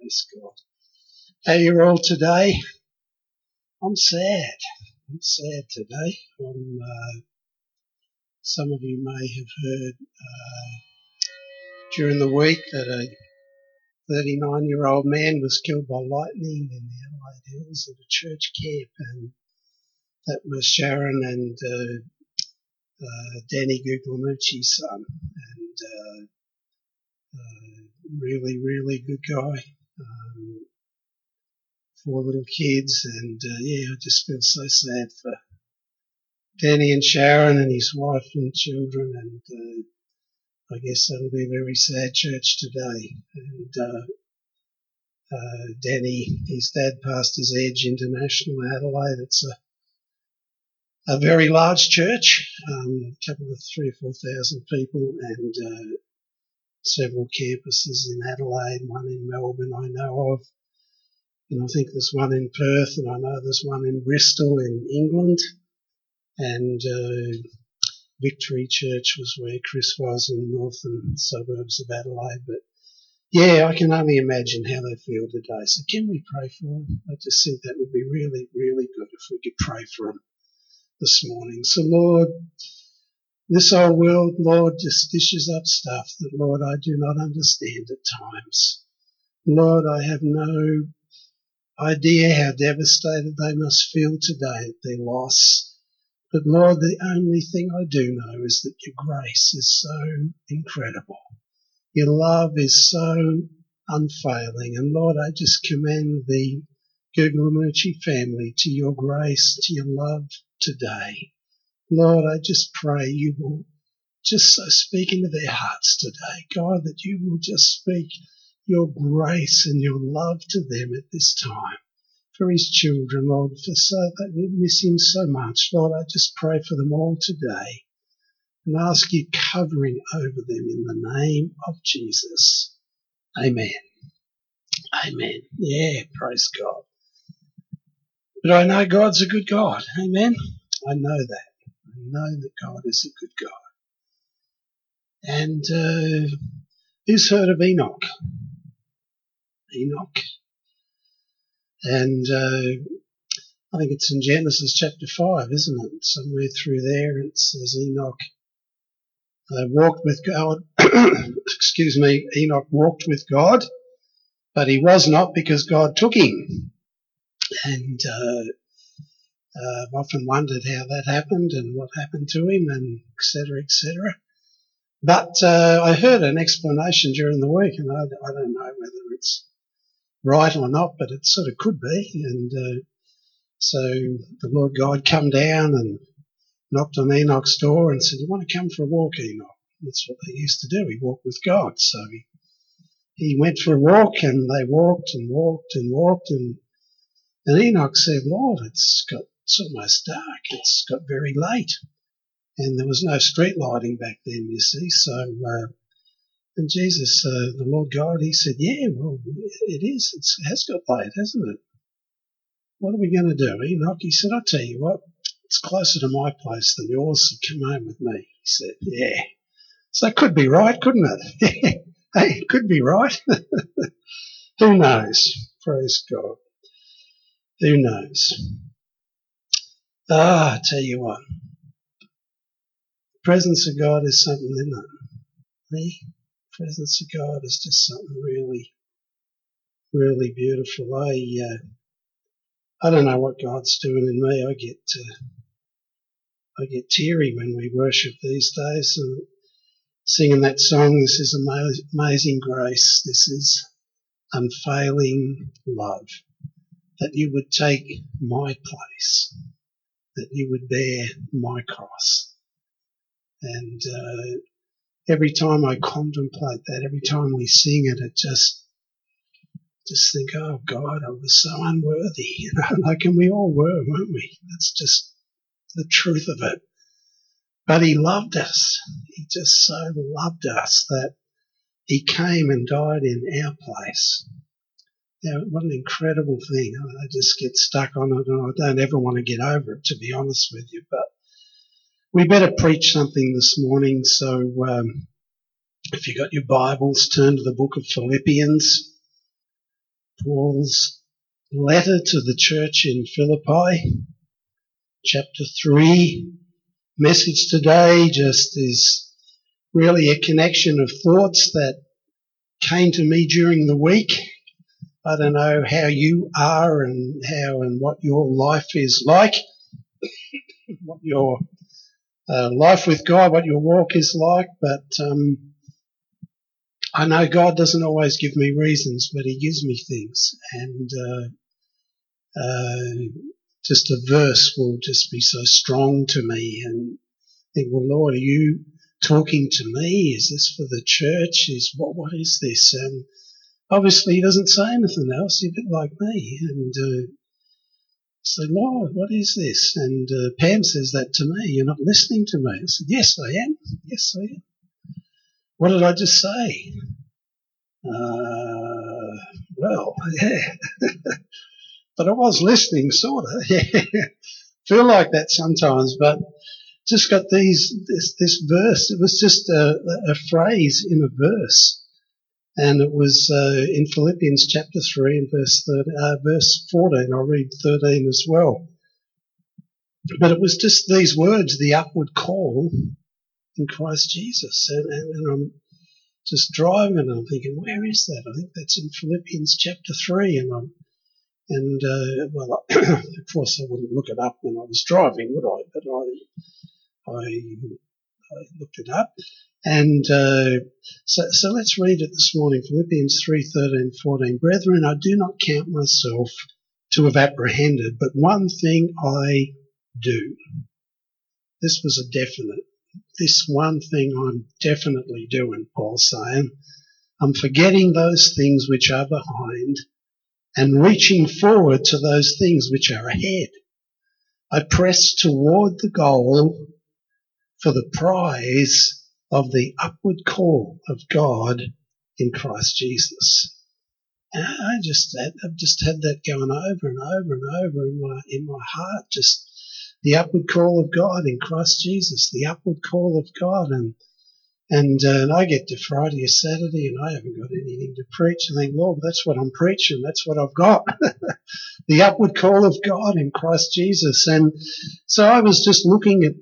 Praise God. How are you all today? I'm sad. I'm sad today. Some of you may have heard during the week that a 39-year-old man was killed by lightning in the Adelaide Hills at a church camp, and that was Sharon and Danny Guglielmucci's son, and really, really good guy. 4 little kids, and I just feel so sad for Danny and Sharon and his wife and children, and I guess that'll be a very sad church today. And Danny, his dad, pastors Edge International Adelaide. It's a very large church, a couple of 3,000 or 4,000 people, and several campuses in Adelaide, one in Melbourne I know of, and I think there's one in Perth, and I know there's one in Bristol in England, and Victory Church was where Chris was in northern suburbs of Adelaide. But yeah, I can only imagine how they feel today. So can we pray for them? I just think that would be really, really good if we could pray for them this morning. So Lord, this old world, Lord, just dishes up stuff that, Lord, I do not understand at times. Lord, I have no idea how devastated they must feel today at their loss. But Lord, the only thing I do know is that your grace is so incredible. Your love is so unfailing. And Lord, I just commend the Guglielmucci family to your grace, to your love today. Lord, I just pray you will just speak into their hearts today, God, that you will just speak your grace and your love to them at this time, for his children, Lord, for so that we miss him so much. Lord, I just pray for them all today and ask you covering over them in the name of Jesus. Amen. Amen. Yeah, praise God. But I know God's a good God. Amen. I know that. I know that God is a good God. And who's heard of Enoch? Enoch. And I think it's in Genesis chapter 5, isn't it? Somewhere through there it says Enoch walked with God. Excuse me. Enoch walked with God, but he was not, because God took him. And I've often wondered how that happened and what happened to him, and et cetera, et cetera. But I heard an explanation during the week, and I don't know whether it's right or not, but it sort of could be. And so the Lord God come down and knocked on Enoch's door and said, "You want to come for a walk, Enoch?" That's what they used to do. He walked with God. So he went for a walk, and they walked and walked and walked. And Enoch said, "Lord, it's almost dark. It's got very late." And there was no street lighting back then, you see. So, and Jesus, the Lord God, he said, "Yeah, well, it is. It has got late, hasn't it? What are we going to do, Enoch?" He said, "I'll tell you what, it's closer to my place than yours, so come home with me." He said, "Yeah." So it could be right, couldn't it? Hey, it could be right. Who knows? Praise God. Who knows? I tell you what. The presence of God is something, isn't it? The presence of God is just something really, really beautiful. I don't know what God's doing in me. I get teary when we worship these days, and singing that song, "This is amazing grace, this is unfailing love, that you would take my place, that you would bear my cross." And every time I contemplate that, every time we sing it, it just think, oh God, I was so unworthy. You know, like, and we all were, weren't we? That's just the truth of it. But he loved us. He just so loved us that he came and died in our place. Now, what an incredible thing. I just get stuck on it, and I don't ever want to get over it, to be honest with you. But we better preach something this morning. So if you've got your Bibles, turn to the book of Philippians. Paul's letter to the church in Philippi, chapter 3. Message today just is really a connection of thoughts that came to me during the week. I don't know how you are and how and what your life is like, what your life with God, what your walk is like, but I know God doesn't always give me reasons, but he gives me things, and just a verse will just be so strong to me, and I think, well, Lord, are you talking to me? Is this for the church? Is what is this? And obviously he doesn't say anything else. He's a bit like me, and so, Lord, what is this? And Pam says that to me. You're not listening to me. I said, yes, I am. Yes, I am. What did I just say? Well, yeah. But I was listening, sort of. Yeah. Feel like that sometimes. But just got this verse. It was just a phrase in a verse. And it was in Philippians chapter 3 and verse 14. I'll read 13 as well. But it was just these words, the upward call in Christ Jesus. And I'm just driving and I'm thinking, where is that? I think that's in Philippians chapter 3. And of course I wouldn't look it up when I was driving, would I? But I looked it up. And so let's read it this morning, Philippians 3:13-14. Brethren, I do not count myself to have apprehended, but one thing I do. This was a definite. This one thing I'm definitely doing, Paul's saying. I'm forgetting those things which are behind and reaching forward to those things which are ahead. I press toward the goal for the prize of the upward call of God in Christ Jesus. And I've just had that going over and over and over in my heart, just the upward call of God in Christ Jesus, the upward call of God. And I get to Friday or Saturday and I haven't got anything to preach. I think, Lord, that's what I'm preaching. That's what I've got. The upward call of God in Christ Jesus. And so I was just looking at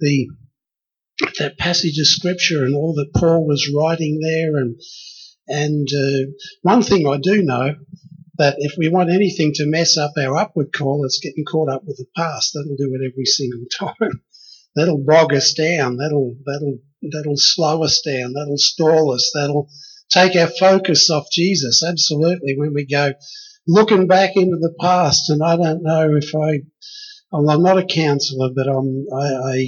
that passage of scripture and all that Paul was writing there. And one thing I do know, that if we want anything to mess up our upward call, it's getting caught up with the past. That'll do it every single time. That'll bog us down. That'll slow us down. That'll stall us. That'll take our focus off Jesus. Absolutely. When we go looking back into the past, and I don't know if I'm not a counsellor, but I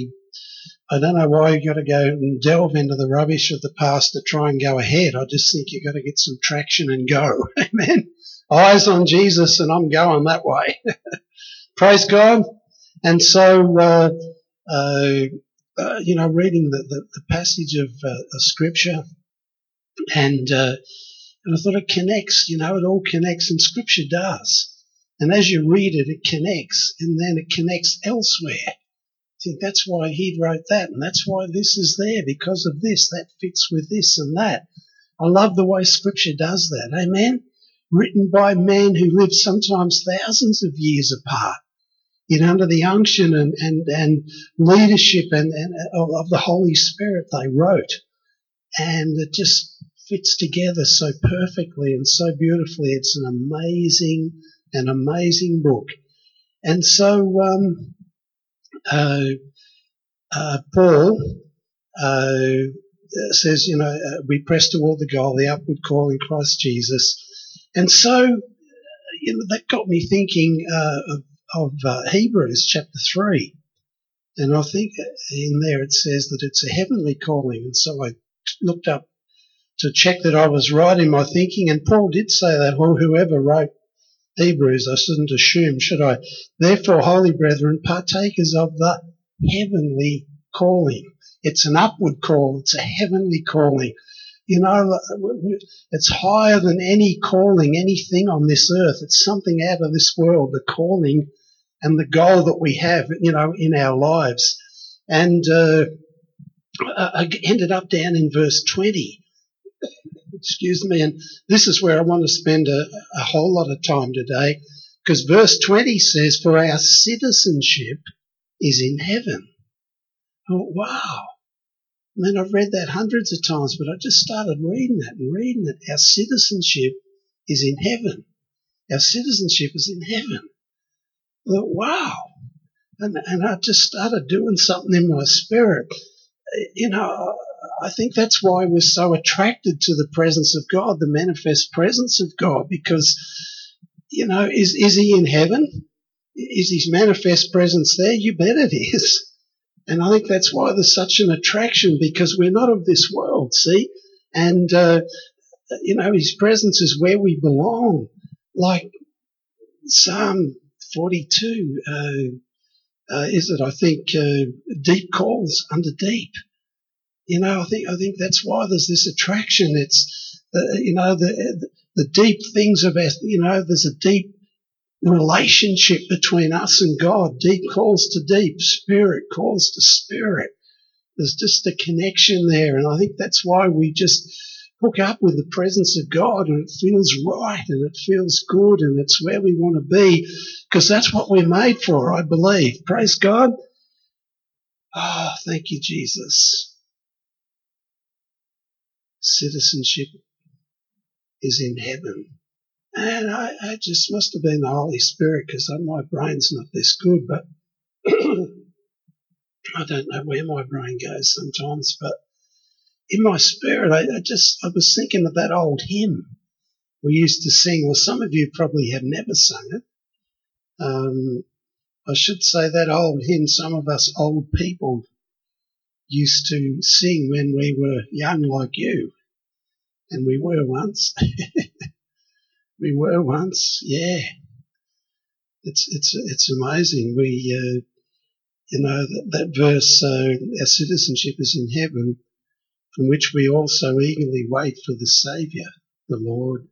don't know why you've got to go and delve into the rubbish of the past to try and go ahead. I just think you've got to get some traction and go. Amen. Eyes on Jesus, and I'm going that way. Praise God. And so, reading the passage of Scripture, and I thought it connects, it all connects, and Scripture does. And as you read it, it connects, and then it connects elsewhere. I think that's why he wrote that, and that's why this is there, because of this. That fits with this and that. I love the way Scripture does that. Amen? Written by men who lived sometimes thousands of years apart, under the unction and leadership and of the Holy Spirit they wrote. And it just fits together so perfectly and so beautifully. It's an amazing book. And so Paul says, we press toward the goal, the upward call in Christ Jesus. And so, that got me thinking of Hebrews chapter 3. And I think in there it says that it's a heavenly calling. And so I looked up to check that I was right in my thinking. And Paul did say that, well, whoever wrote Hebrews, I shouldn't assume, should I? Therefore, holy brethren, partakers of the heavenly calling. It's an upward call. It's a heavenly calling. It's higher than any calling, anything on this earth. It's something out of this world, the calling and the goal that we have, in our lives. And I ended up down in verse 20. Excuse me. And this is where I want to spend a whole lot of time today, because verse 20 says, for our citizenship is in heaven. Oh, wow. Man, I've read that hundreds of times, but I just started reading it. Our citizenship is in heaven. Our citizenship is in heaven. Look, wow. And I just started doing something in my spirit. You know, I think that's why we're so attracted to the presence of God, the manifest presence of God, because, you know, is he in heaven? Is his manifest presence there? You bet it is. And I think that's why there's such an attraction, because we're not of this world, see? And, you know, his presence is where we belong. Like Psalm 42, is it, I think, deep calls unto deep. You know, I think that's why there's this attraction. It's, you know, the deep things of us, you know, there's a deep relationship between us and God. Deep calls to deep, spirit calls to spirit. There's just a connection there, and I think that's why we just hook up with the presence of God, and it feels right and it feels good, and it's where we want to be, because that's what we're made for, I believe. Praise God. Ah, oh, thank you, Jesus. Citizenship is in heaven. And I just must have been the Holy Spirit, because my brain's not this good, but I don't know where my brain goes sometimes. But in my spirit, I was thinking of that old hymn we used to sing. Well, some of you probably have never sung it. I should say that old hymn some of us old people used to sing when we were young like you. And we were once. We were once, yeah. It's amazing. We, you know, that verse, our citizenship is in heaven, from which we also eagerly wait for the Saviour, the Lord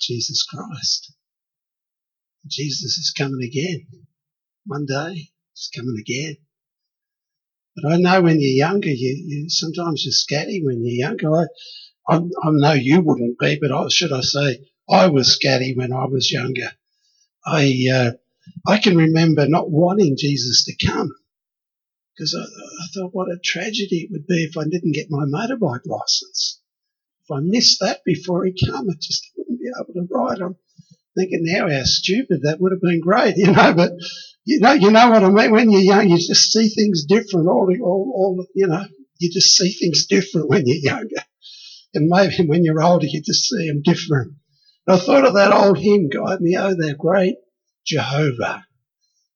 Jesus Christ. Jesus is coming again. One day, he's coming again. But I know when you're younger, you sometimes you're scatty when you're younger. I know you wouldn't be, but I was scatty when I was younger. I can remember not wanting Jesus to come, because I thought what a tragedy it would be if I didn't get my motorbike license. If I missed that before he came, I just wouldn't be able to ride. I'm thinking now how stupid that would have been. Great, you know. But you know what I mean. When you're young, you just see things different. All you know, you just see things different when you're younger, and maybe when you're older, you just see them different. I thought of that old hymn, guide me, oh, thou great Jehovah,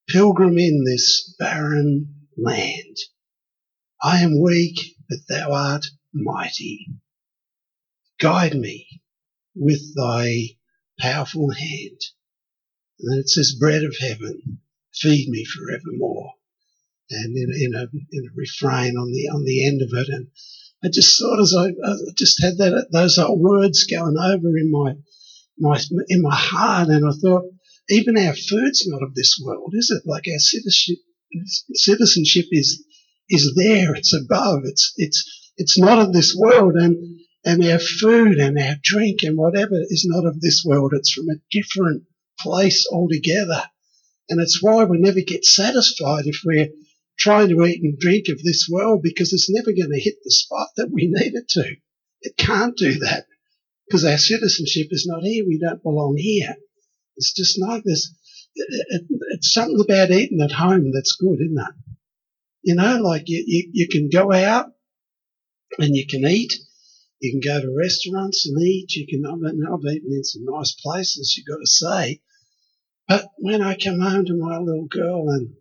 pilgrim in this barren land. I am weak, but thou art mighty. Guide me with thy powerful hand. And then it says, bread of heaven, feed me forevermore. And in a refrain on the end of it. And I just thought, as I just had those old words going over in my heart, and I thought, even our food's not of this world, is it? Like, our citizenship is there, it's above, it's not of this world, and our food and our drink and whatever is not of this world. It's from a different place altogether, and it's why we never get satisfied if we're trying to eat and drink of this world, because it's never going to hit the spot that we need it to. It can't do that. Because our citizenship is not here. We don't belong here. It's just like this. It's something about eating at home that's good, isn't it? You know, like you can go out and you can eat. You can go to restaurants and eat. You can, I've eaten in some nice places, you've got to say. But when I come home to my little girl and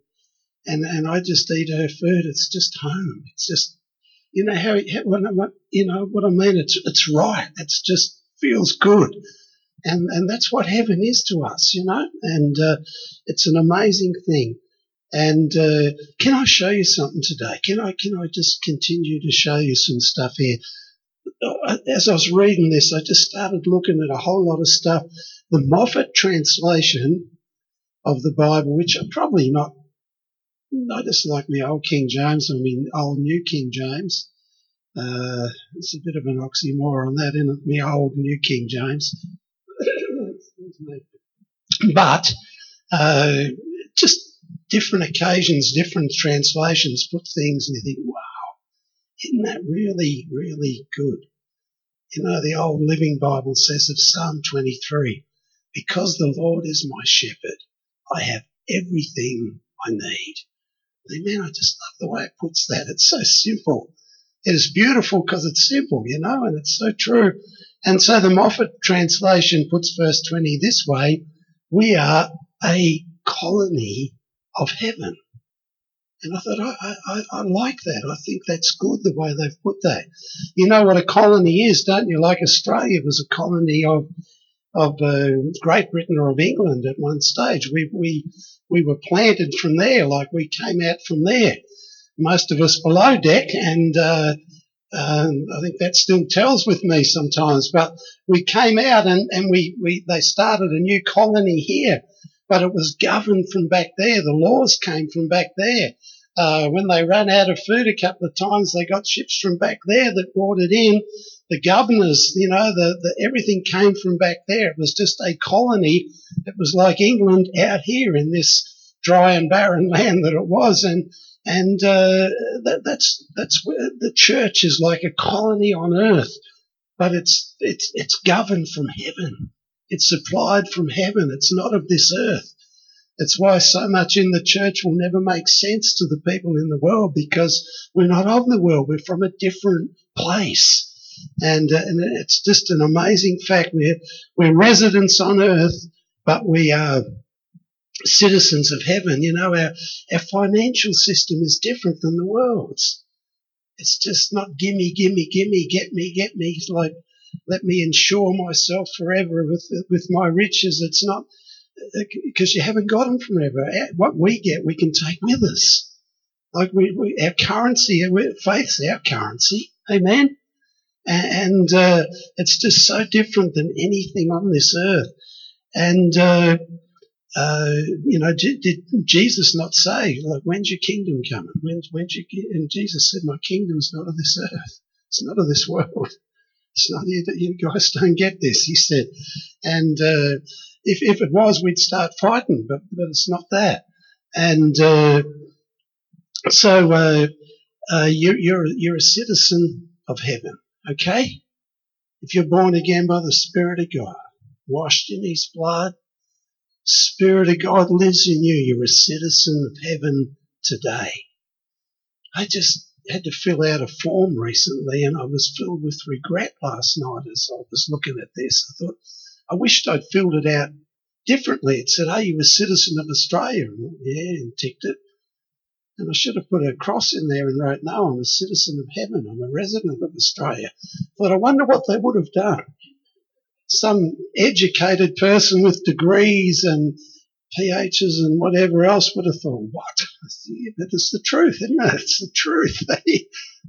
I just eat her food, it's just home. It's just, you know you know what I mean. It's right. It's just feels good, and that's what heaven is to us, you know. And it's an amazing thing. And can I show you something today? Can I just continue to show you some stuff here? As I was reading this, I just started looking at a whole lot of stuff. The Moffat translation of the Bible, which I'm probably not. I just like my old King James, I mean, old New King James. It's a bit of an oxymoron, that, in my old New King James. Excuse me. But just different occasions, different translations put things, and you think, wow, isn't that really, really good? You know, the old Living Bible says of Psalm 23, because the Lord is my shepherd, I have everything I need. And man, I just love the way it puts that. It's so simple. It is beautiful because it's simple, you know, and it's so true. And so the Moffat translation puts verse 20 this way: we are a colony of heaven. And I thought, I like that. I think that's good, the way they've put that. You know what a colony is, don't you? Like Australia was a colony of Great Britain or of England at one stage. We were planted from there, like we came out from there. Most of us below deck, and I think that still tells with me sometimes. But we came out, and they started a new colony here. But it was governed from back there. The laws came from back there. When they ran out of food a couple of times, they got ships from back there that brought it in. The governors, you know, the everything came from back there. It was just a colony. It was like England out here in this dry and barren land that it was. And that's where the church is, like a colony on earth, but it's governed from heaven. It's supplied from heaven. It's not of this earth. It's why so much in the church will never make sense to the people in the world, because we're not of the world. We're from a different place. And it's just an amazing fact. We're residents on earth, but we are citizens of heaven. You know, our financial system is different than the world's. It's just not gimme, gimme, gimme, get me, it's like, let me insure myself forever with my riches. It's not, because you haven't got them forever. What we get, we can take with us. Like our currency, faith's our currency. Amen. And it's just so different than anything on this earth. You know, did Jesus not say, like, when's your kingdom coming? And Jesus said, my kingdom's not of this earth. It's not of this world. It's not, you guys don't get this, he said. And if it was, we'd start fighting, but it's not that. So you're a citizen of heaven, okay? If you're born again by the Spirit of God, washed in his blood, Spirit of God lives in you. You're a citizen of heaven today. I just had to fill out a form recently, and I was filled with regret last night as I was looking at this. I thought, I wished I'd filled it out differently. It said, are you a citizen of Australia? And ticked it. And I should have put a cross in there and wrote, no, I'm a citizen of heaven. I'm a resident of Australia. But I wonder what they would have done. Some educated person with degrees and PHs and whatever else would have thought, what? But it's the truth, isn't it? It's the truth.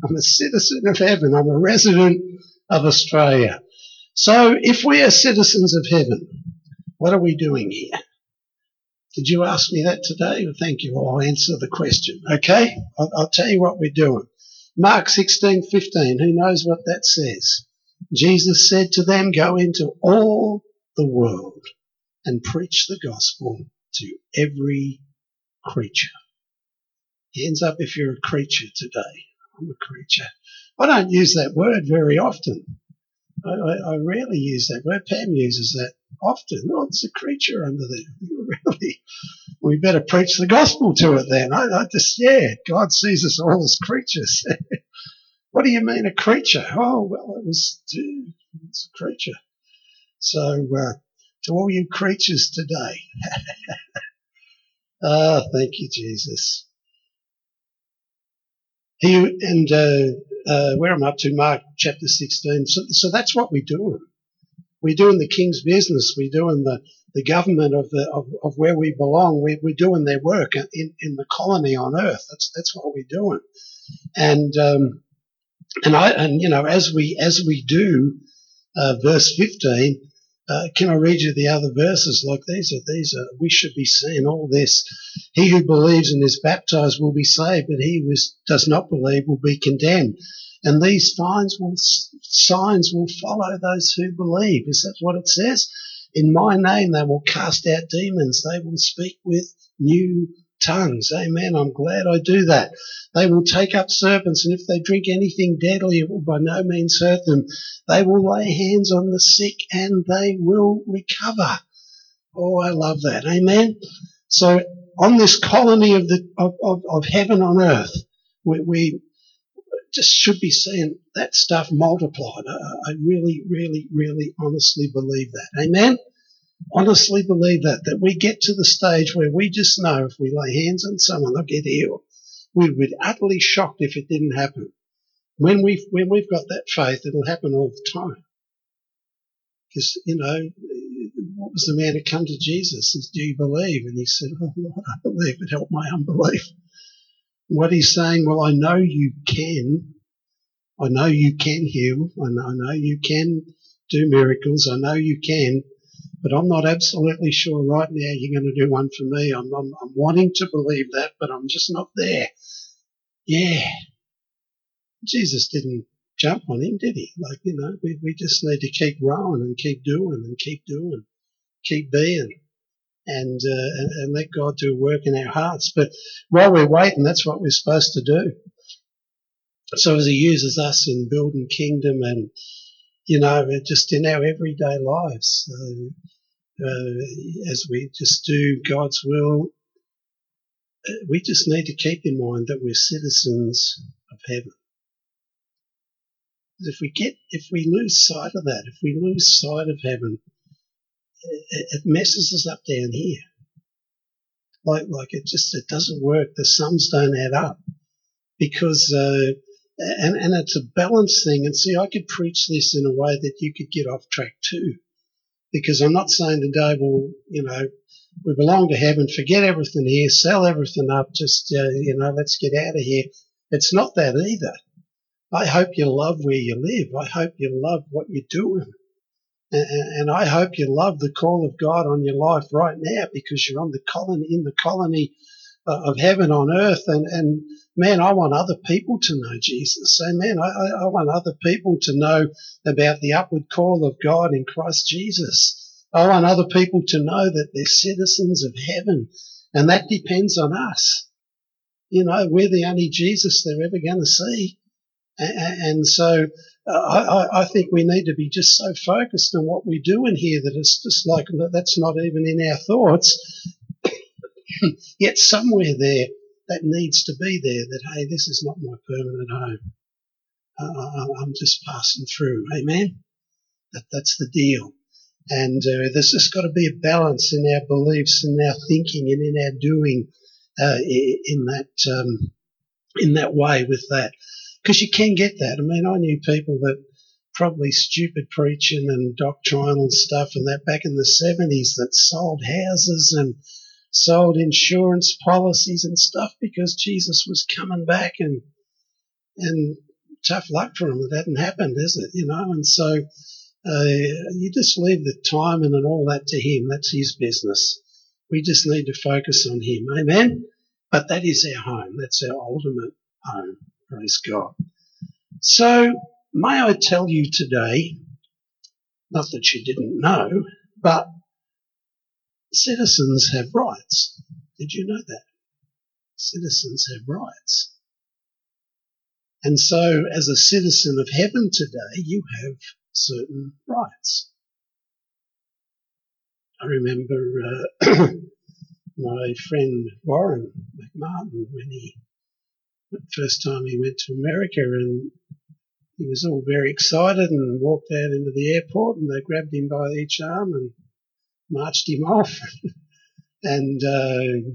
I'm a citizen of heaven. I'm a resident of Australia. So if we are citizens of heaven, what are we doing here? Did you ask me that today? Well, thank you. I'll answer the question, okay? I'll tell you what we're doing. Mark 16:15, who knows what that says? Jesus said to them, go into all the world and preach the gospel to every creature. Hands up if you're a creature today. I'm a creature. I don't use that word very often. I rarely use that word. Pam uses that often. Oh, it's a creature under there. Really? We better preach the gospel to it then. I just God sees us all as creatures. What do you mean a creature? Oh, well, it's a creature. So to all you creatures today, thank you, Jesus. Where I'm up to, Mark chapter 16. So that's what we're doing. We're doing the king's business. We're doing the government of where we belong. We're doing their work in the colony on earth. That's what we're doing. And as we do, verse 15. Can I read you the other verses? Like these are. We should be seeing all this. He who believes and is baptized will be saved, but he who does not believe will be condemned. And these signs will follow those who believe. Is that what it says? In my name they will cast out demons. They will speak with new tongues. Amen. I'm glad I do that. They will take up serpents, and if they drink anything deadly, it will by no means hurt them. They will lay hands on the sick, and they will recover. Oh, I love that. Amen. So on this colony of heaven on earth, we just should be seeing that stuff multiplied. I really, really, really honestly believe that. Amen? Honestly believe that we get to the stage where we just know if we lay hands on someone, they'll get healed. We would be utterly shocked if it didn't happen. When we've got that faith, it'll happen all the time. Because, you know, what was the man who come to Jesus? He said, do you believe? And he said, oh, Lord, I believe, but help my unbelief. What he's saying, well, I know you can. I know you can heal. I know you can do miracles. I know you can. But I'm not absolutely sure right now you're going to do one for me. I'm wanting to believe that, but I'm just not there. Yeah. Jesus didn't jump on him, did he? Like, you know, we just need to keep rowing and keep doing, keep being. And let God do work in our hearts. But while we're waiting, that's what we're supposed to do. So as he uses us in building kingdom and, you know, just in our everyday lives, as we just do God's will, we just need to keep in mind that we're citizens of heaven. If we lose sight of heaven, it messes us up down here. Like it doesn't work. The sums don't add up because, and it's a balance thing. And see, I could preach this in a way that you could get off track too, because I'm not saying today, well, you know, we belong to heaven. Forget everything here. Sell everything up. Just, you know, let's get out of here. It's not that either. I hope you love where you live. I hope you love what you're doing. And I hope you love the call of God on your life right now because you're on the colony, in the colony of heaven on earth. And man, I want other people to know Jesus. Amen. I want other people to know about the upward call of God in Christ Jesus. I want other people to know that they're citizens of heaven. And that depends on us. You know, we're the only Jesus they're ever going to see. And so I think we need to be just so focused on what we're doing here that it's just like that's not even in our thoughts. Yet somewhere there that needs to be there that, hey, this is not my permanent home. I'm just passing through. Amen? That's the deal. And there's just got to be a balance in our beliefs and our thinking and in our doing in that way with that. Because you can get that. I mean, I knew people that probably stupid preaching and doctrinal stuff and that back in the 70s that sold houses and sold insurance policies and stuff because Jesus was coming back and tough luck for them. It hadn't happened, is it? You know, and so you just leave the timing and all that to him. That's his business. We just need to focus on him. Amen? But that is our home. That's our ultimate home. Praise God. So may I tell you today, not that you didn't know, but citizens have rights. Did you know that? Citizens have rights. And so as a citizen of heaven today, you have certain rights. I remember my friend Warren McMartin when he first time he went to America and he was all very excited and walked out into the airport and they grabbed him by each arm and marched him off. And,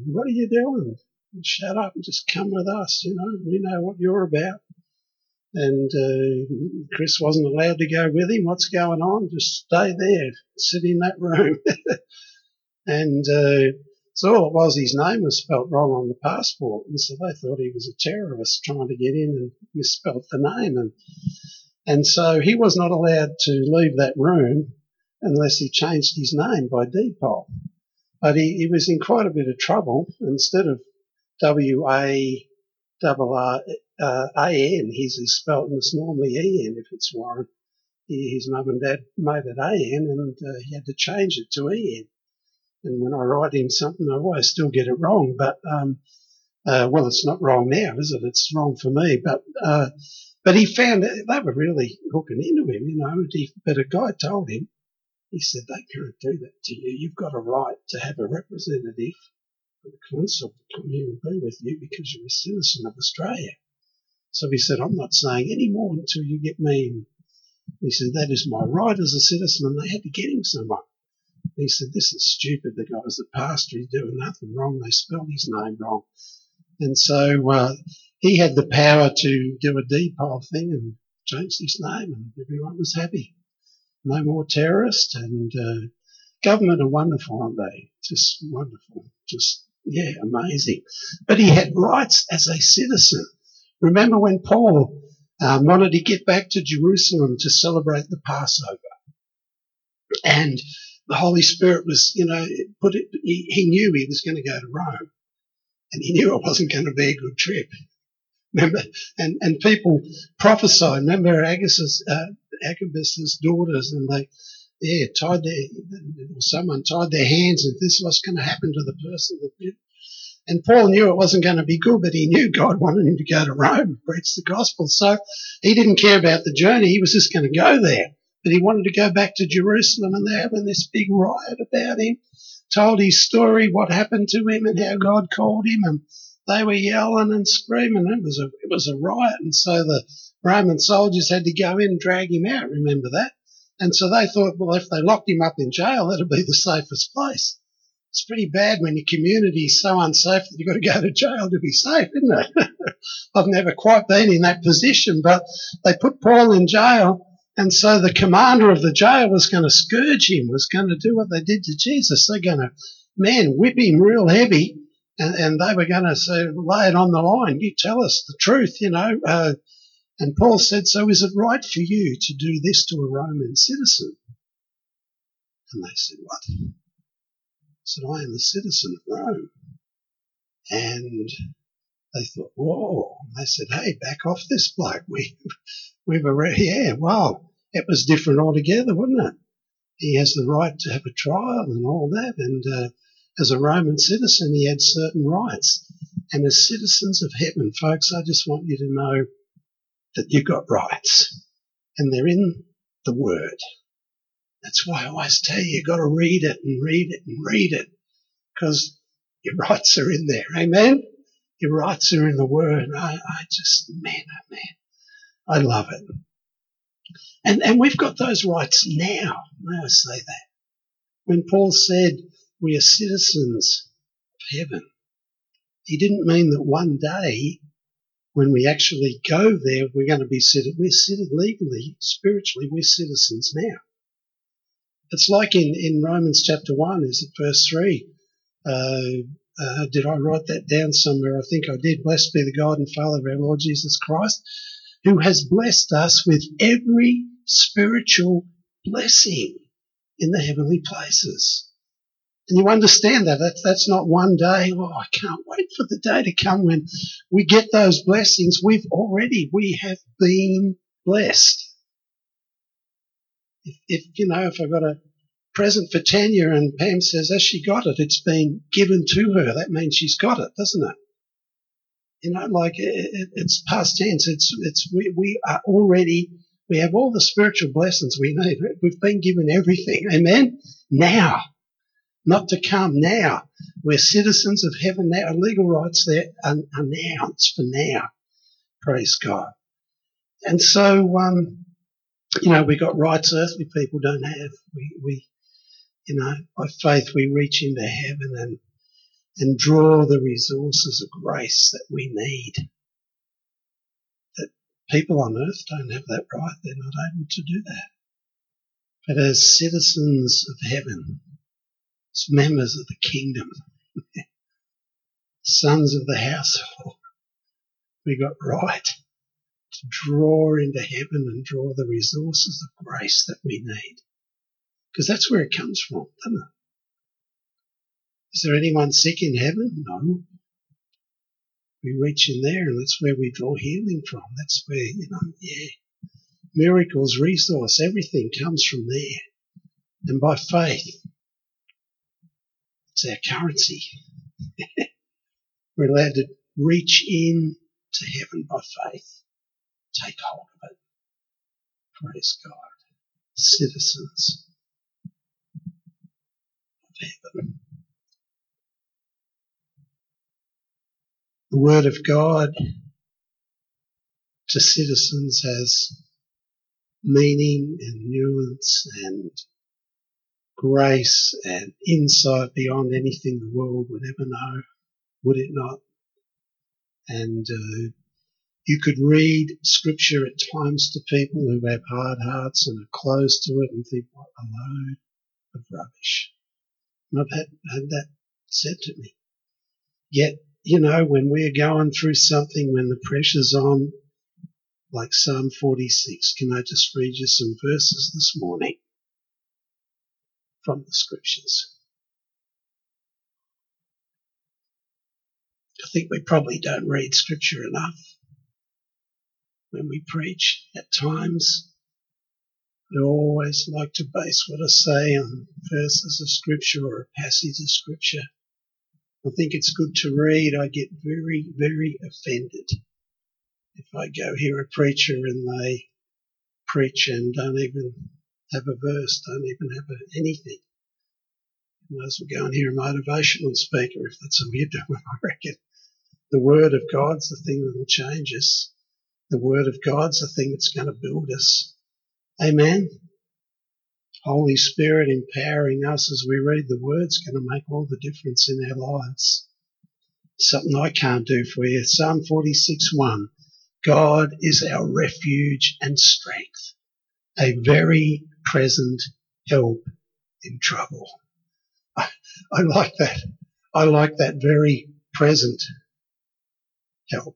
what are you doing? Shut up and just come with us, you know, we know what you're about. And Chris wasn't allowed to go with him. What's going on? Just stay there, sit in that room. And so all it was, his name was spelt wrong on the passport, and so they thought he was a terrorist trying to get in and misspelt the name. And so he was not allowed to leave that room unless he changed his name by default. But he was in quite a bit of trouble. Instead of W-A-R-R A-N. His is spelt, and it's normally E-N if it's Warren. His mum and dad made it A-N, and he had to change it to E-N. And when I write him something, I always still get it wrong. But, well, it's not wrong now, is it? It's wrong for me. But he found they were really hooking into him, you know. And but a guy told him, he said, they can't do that to you. You've got a right to have a representative for the consul to come here and be with you because you're a citizen of Australia. So he said, I'm not saying any more until you get me in. He said, that is my right as a citizen, and they had to get him someone. He said, this is stupid. The guy was the pastor. He's doing nothing wrong. They spelled his name wrong. And so he had the power to do a depol thing and change his name, and everyone was happy. No more terrorists, and government are wonderful, aren't they? Just wonderful. Just, yeah, amazing. But he had rights as a citizen. Remember when Paul wanted to get back to Jerusalem to celebrate the Passover, and the Holy Spirit was, you know, he knew he was going to go to Rome, and he knew it wasn't going to be a good trip. Remember, and people prophesied. Remember Agabus's daughters, and they, tied someone tied their hands, and this was going to happen to the person that did. And Paul knew it wasn't going to be good, but he knew God wanted him to go to Rome and preach the gospel. So he didn't care about the journey. He was just going to go there. But he wanted to go back to Jerusalem, and they're having this big riot about him, told his story, what happened to him and how God called him, and they were yelling and screaming. It was a riot, and so the Roman soldiers had to go in and drag him out, remember that? And so they thought, well, if they locked him up in jail, that'd be the safest place. It's pretty bad when your community is so unsafe that you've got to go to jail to be safe, isn't it? I've never quite been in that position, but they put Paul in jail, and so the commander of the jail was going to scourge him, was going to do what they did to Jesus. They're going to, whip him real heavy, and they were going to say, lay it on the line. You tell us the truth, you know. And Paul said, so is it right for you to do this to a Roman citizen? And they said, what? He said, I am a citizen of Rome. And they thought, whoa. And they said, hey, back off this bloke. It was different altogether, wasn't it? He has the right to have a trial and all that. And as a Roman citizen, he had certain rights. And as citizens of heaven, folks, I just want you to know that you've got rights, and they're in the Word. That's why I always tell you, you've got to read it and read it and read it, because your rights are in there. Amen? Your rights are in the Word. I just, man, I love it. And we've got those rights now. May I say that? When Paul said we are citizens of heaven, he didn't mean that one day when we actually go there, we're going to be legally, spiritually, we're citizens now. It's like in Romans chapter 1, is it verse 3? Did I write that down somewhere? I think I did. Blessed be the God and Father of our Lord Jesus Christ, who has blessed us with every spiritual blessing in the heavenly places. And you understand that. That's not one day, well, I can't wait for the day to come when we get those blessings. We have been blessed. If I got a present for Tanya and Pam says, has she got it? It's been given to her. That means she's got it, doesn't it? You know, like it's past tense. We have all the spiritual blessings we need. We've been given everything. Amen? Now. Not to come now. We're citizens of heaven now. Our legal rights there are now. It's for now. Praise God. And so, we got rights earthly people don't have. We by faith we reach into heaven and draw the resources of grace that we need. That people on earth don't have that right. They're not able to do that. But as citizens of heaven, members of the kingdom, sons of the household, we got right to draw into heaven and draw the resources of grace that we need, because that's where it comes from, doesn't it? Is there anyone sick in heaven? No. we reach in there, and that's where we draw healing from. That's where, miracles, resource, everything comes from there. And by faith, it's our currency. We're allowed to reach in to heaven by faith. Take hold of it. Praise God. Citizens of heaven. The Word of God to citizens has meaning and nuance and grace and insight beyond anything the world would ever know, would it not? And you could read Scripture at times to people who have hard hearts and are closed to it and think, what a load of rubbish. And I've had that said to me. Yet, when we're going through something, when the pressure's on, like Psalm 46, can I just read you some verses this morning from the Scriptures? I think we probably don't read Scripture enough when we preach at times. I always like to base what I say on verses of Scripture or a passage of Scripture. I think it's good to read. I get very, very offended if I go hear a preacher and they preach and don't even have a verse, don't even have anything. You might as well go and hear a motivational speaker if that's what you're doing, I reckon. The Word of God's the thing that will change us. The Word of God's the thing that's going to build us. Amen. Holy Spirit empowering us as we read the Word's going to make all the difference in our lives. Something I can't do for you. Psalm 46:1. God is our refuge and strength, a very present help in trouble. I like that. I like that very present help.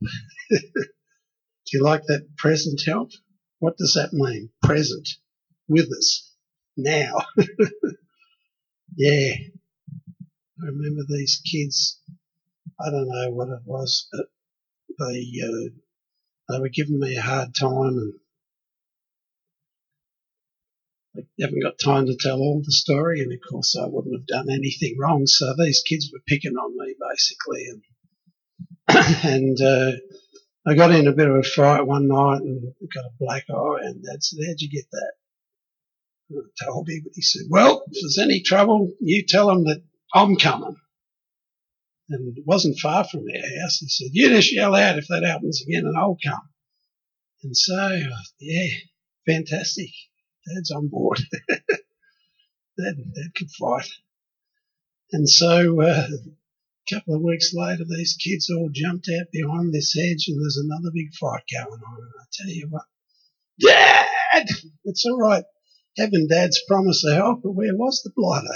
Do you like that present help? What does that mean? Present, with us, now. Yeah. I remember these kids, I don't know what it was, but they were giving me a hard time, and I haven't got time to tell all the story, and of course I wouldn't have done anything wrong, so these kids were picking on me basically, and I got in a bit of a fight one night and got a black eye, and Dad said, how'd you get that? And I told him, but he said, well, if there's any trouble, you tell them that I'm coming. And it wasn't far from our house. He said, you just yell out if that happens again and I'll come. And so, yeah, fantastic. Dad's on board. Dad could fight. And so, couple of weeks later, these kids all jumped out behind this hedge, and there's another big fight going on. And I tell you what, Dad, it's all right. Having Dad's promise of help, but where was the blighter?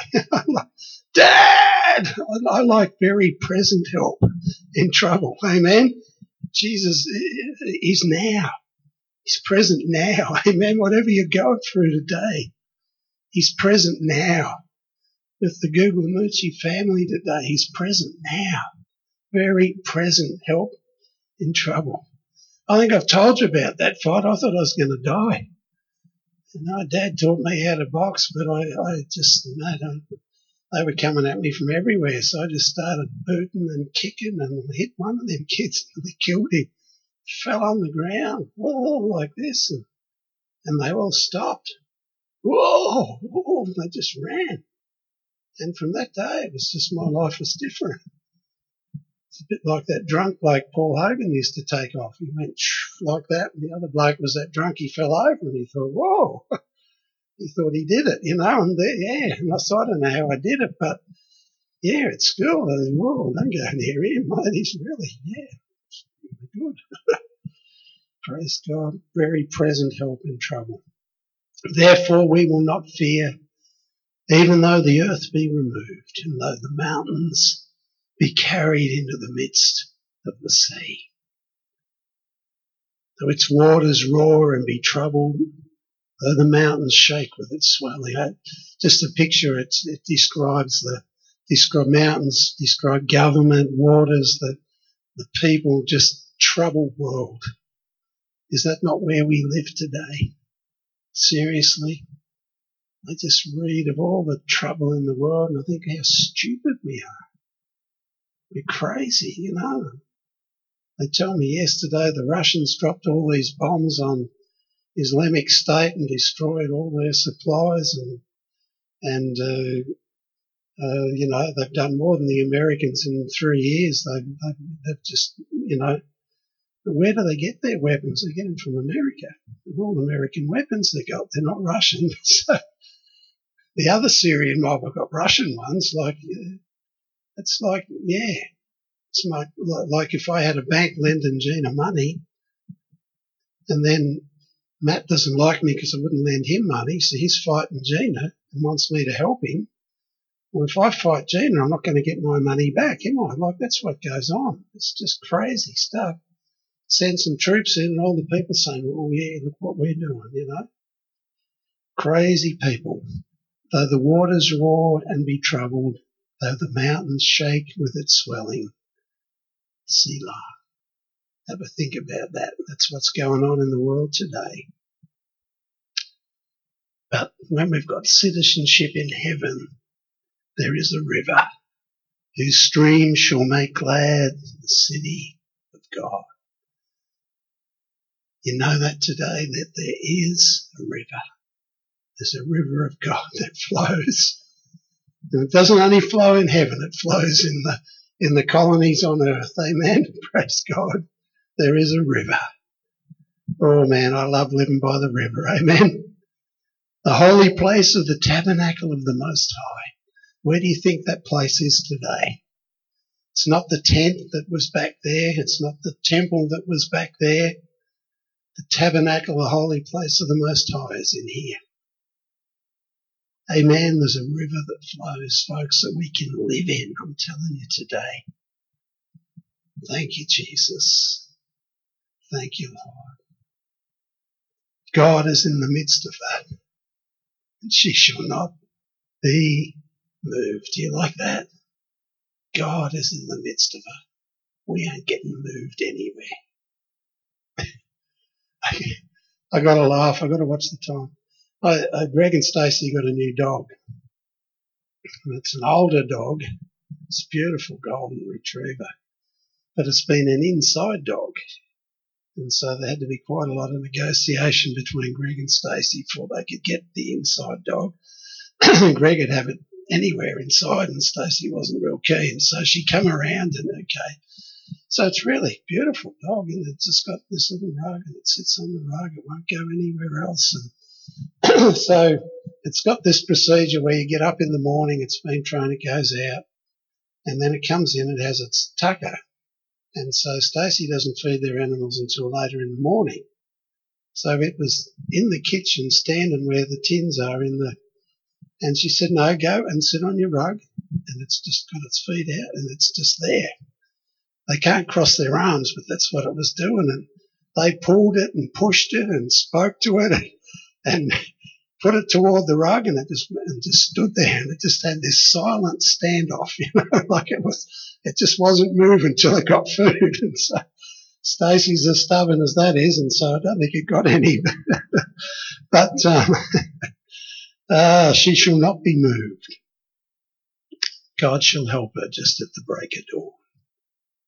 Dad, I like very present help in trouble. Amen. Jesus is now. He's present now. Amen. Whatever you're going through today, He's present now. With the Guglielmucci family today, He's present now. Very present help in trouble. I think I've told you about that fight. I thought I was going to die. And my Dad taught me how to box, but I just, they were coming at me from everywhere. So I just started booting and kicking and hit one of them kids and they killed him. Fell on the ground, whoa, like this. And they all stopped. Whoa, they just ran. And from that day, it was just, my life was different. It's a bit like that drunk bloke Paul Hogan used to take off. He went like that, and the other bloke was that drunk. He fell over, and he thought, whoa. He thought he did it, and I don't know how I did it, but, yeah, at school, I was, whoa, don't go near him, mate. He's really, it's really good. Praise God. Very present help in trouble. Therefore, we will not fear, even though the earth be removed, and though the mountains be carried into the midst of the sea. Though its waters roar and be troubled, though the mountains shake with its swelling. Just a picture, it describes mountains, describe government, waters, the the people just troubled world. Is that not where we live today? Seriously? I just read of all the trouble in the world and I think how stupid we are. We're crazy, you know. They tell me yesterday the Russians dropped all these bombs on Islamic State and destroyed all their supplies and you know, they've done more than the Americans in 3 years. They've just, you know, where do they get their weapons? They get them from America. They're all American weapons they got. They're not Russian. So the other Syrian mob have got Russian ones. Like, it's like, yeah, it's like if I had a bank lending Gina money and then Matt doesn't like me because I wouldn't lend him money, so he's fighting Gina and wants me to help him. Well, if I fight Gina, I'm not going to get my money back, am I? Like, that's what goes on. It's just crazy stuff. Send some troops in and all the people saying, oh, yeah, look what we're doing, you know. Crazy people. Though the waters roar and be troubled, though the mountains shake with its swelling. Selah. Have a think about that. That's what's going on in the world today. But when we've got citizenship in heaven, there is a river whose stream shall make glad the city of God. You know that today, that there is a river. There's a river of God that flows. And it doesn't only flow in heaven, it flows in the colonies on earth. Amen. Praise God. There is a river. Oh man, I love living by the river. Amen. The holy place of the tabernacle of the Most High. Where do you think that place is today? It's not the tent that was back there. It's not the temple that was back there. The tabernacle, the holy place of the Most High is in here. Amen. There's a river that flows, folks, that we can live in. I'm telling you today. Thank you, Jesus. Thank you, Lord. God is in the midst of that, and she shall not be moved. Do you like that? God is in the midst of her. We ain't getting moved anywhere. I got to laugh. I got to watch the time. Greg and Stacey got a new dog. It's an older dog. It's a beautiful golden retriever. But it's been an inside dog. And so there had to be quite a lot of negotiation between Greg and Stacey before they could get the inside dog. Greg would have it anywhere inside and Stacey wasn't real keen. So she come around and okay. So it's really beautiful dog, and it's just got this little rug, and it sits on the rug. It won't go anywhere else. And so it's got this procedure where you get up in the morning, it's been trained, it goes out, and then it comes in, it has its tucker. And so Stacey doesn't feed their animals until later in the morning. So it was in the kitchen standing where the tins are and she said, no, go and sit on your rug, and it's just got its feet out and it's just there. They can't cross their arms, but that's what it was doing. And they pulled it and pushed it and spoke to it and put it toward the rug, and it just stood there, and it just had this silent standoff, you know, like it just wasn't moving till it got food. And so Stacey's as stubborn as that is, and so I don't think it got any. But she shall not be moved. God shall help her just at the break of dawn.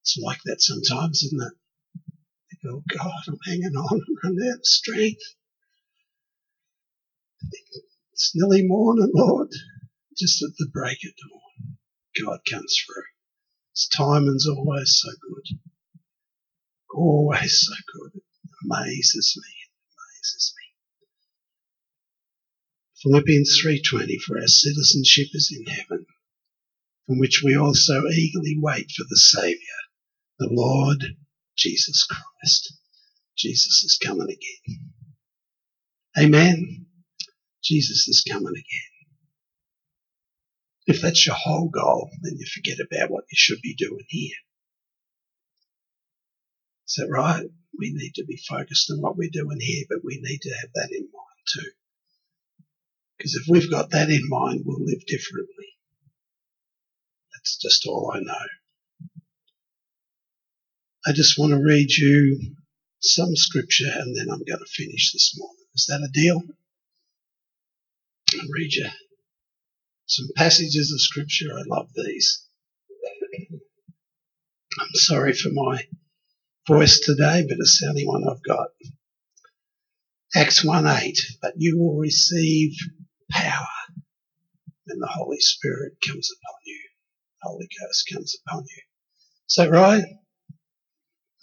It's like that sometimes, isn't it? You go, oh God, I'm hanging on, I'm running out of strength. It's nearly morning, Lord. Just at the break of dawn, God comes through. His timing's always so good. Always so good. It amazes me. Philippians 3:20, for our citizenship is in heaven, from which we also eagerly wait for the Saviour, the Lord Jesus Christ. Jesus is coming again. Amen. Jesus is coming again. If that's your whole goal, then you forget about what you should be doing here. Is that right? We need to be focused on what we're doing here, but we need to have that in mind too. Because if we've got that in mind, we'll live differently. That's just all I know. I just want to read you some scripture and then I'm going to finish this morning. Is that a deal? I'll read you some passages of scripture. I love these. I'm sorry for my voice today, but it's the only one I've got. Acts 1:8, but you will receive power when the Holy Spirit comes upon you. The Holy Ghost comes upon you. Is that right?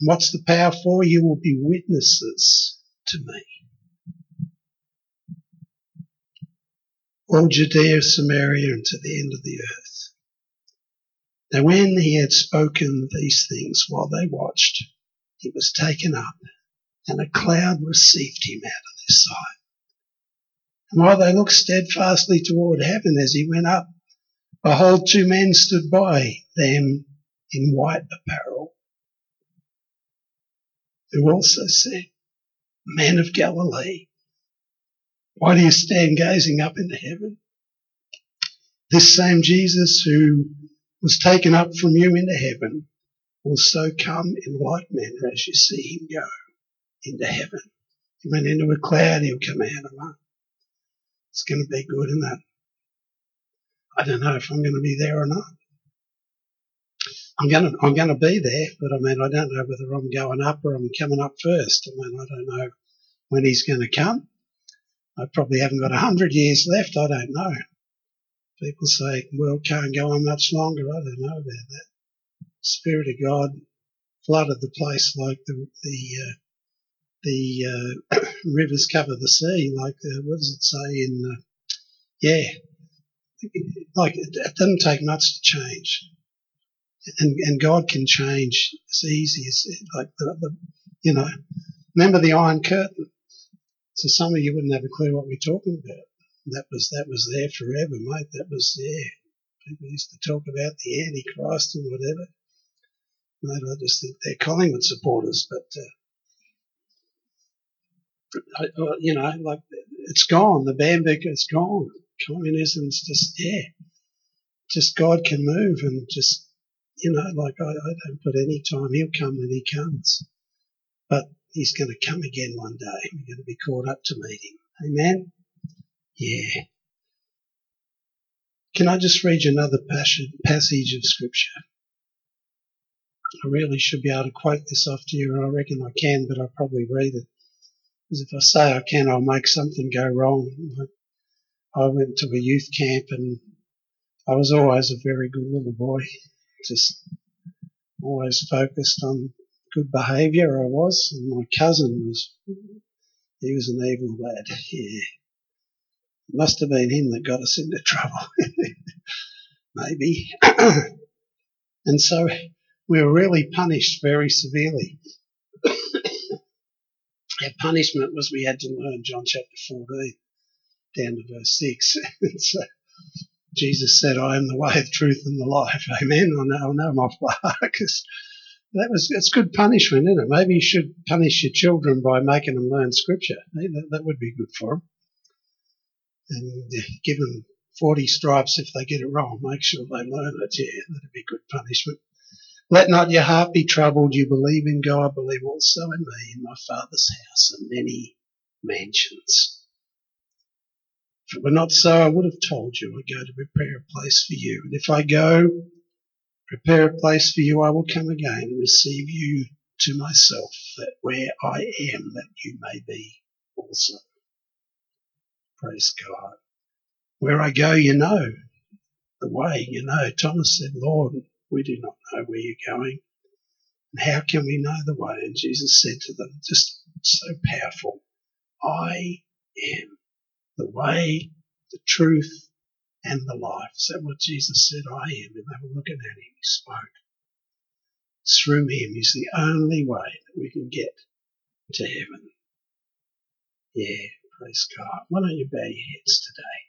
And what's the power for? You will be witnesses to me. All Judea, Samaria, and to the end of the earth. Now when he had spoken these things while they watched, he was taken up, and a cloud received him out of their sight. And while they looked steadfastly toward heaven as he went up, behold, two men stood by them in white apparel, who also said, Men of Galilee, why do you stand gazing up into heaven? This same Jesus who was taken up from you into heaven will so come in like manner as you see him go into heaven. He went into a cloud, he'll come out of one. It's going to be good, isn't it? I don't know if I'm going to be there or not. I'm going to be there, but I mean, I don't know whether I'm going up or I'm coming up first. I mean, I don't know when he's going to come. I probably haven't got 100 years left. I don't know. People say, well, can't go on much longer. I don't know about that. The Spirit of God flooded the place like the rivers cover the sea. Like, what does it say in, like it doesn't take much to change. And God can change as easy as, like, you know, remember the Iron Curtain? So some of you wouldn't have a clue what we're talking about. That was there forever, mate. That was there. People used to talk about the Antichrist and whatever. Mate, I just think they're Collingwood supporters, but you know, like, it's gone. The Bambuka is gone. Communism's just, just God can move and just, you know, like, I don't put any time. He'll come when he comes. But he's going to come again one day. We're going to be caught up to meet him. Amen? Yeah. Can I just read you another passage of Scripture? I really should be able to quote this off to you, and I reckon I can, but I'll probably read it. Because if I say I can, I'll make something go wrong. I went to a youth camp, and I was always a very good little boy, just always focused on good behaviour, I was. And my cousin he was an evil lad, yeah. It must have been him that got us into trouble, maybe. And so we were really punished very severely. Our punishment was we had to learn John chapter 14, down to verse 6. So Jesus said, I am the way, the truth, and the life. Amen. I know my Father's. That's good punishment, isn't it? Maybe you should punish your children by making them learn Scripture. That would be good for them. And give them 40 stripes if they get it wrong. Make sure they learn it. Yeah, that'd be good punishment. Let not your heart be troubled. You believe in God, believe also in me. In my Father's house are many mansions. If it were not so, I would have told you. I go to prepare a place for you. And if I go prepare a place for you, I will come again and receive you to myself, that where I am, that you may be also. Praise God. Where I go, you know. The way, you know. Thomas said, Lord, we do not know where you're going. And how can we know the way? And Jesus said to them, just so powerful, I am the way, the truth, and the life. Is that what Jesus said? I am. And they were looking at him. He spoke. It's through him. He's the only way that we can get to heaven. Yeah. Praise God. Why don't you bow your heads today?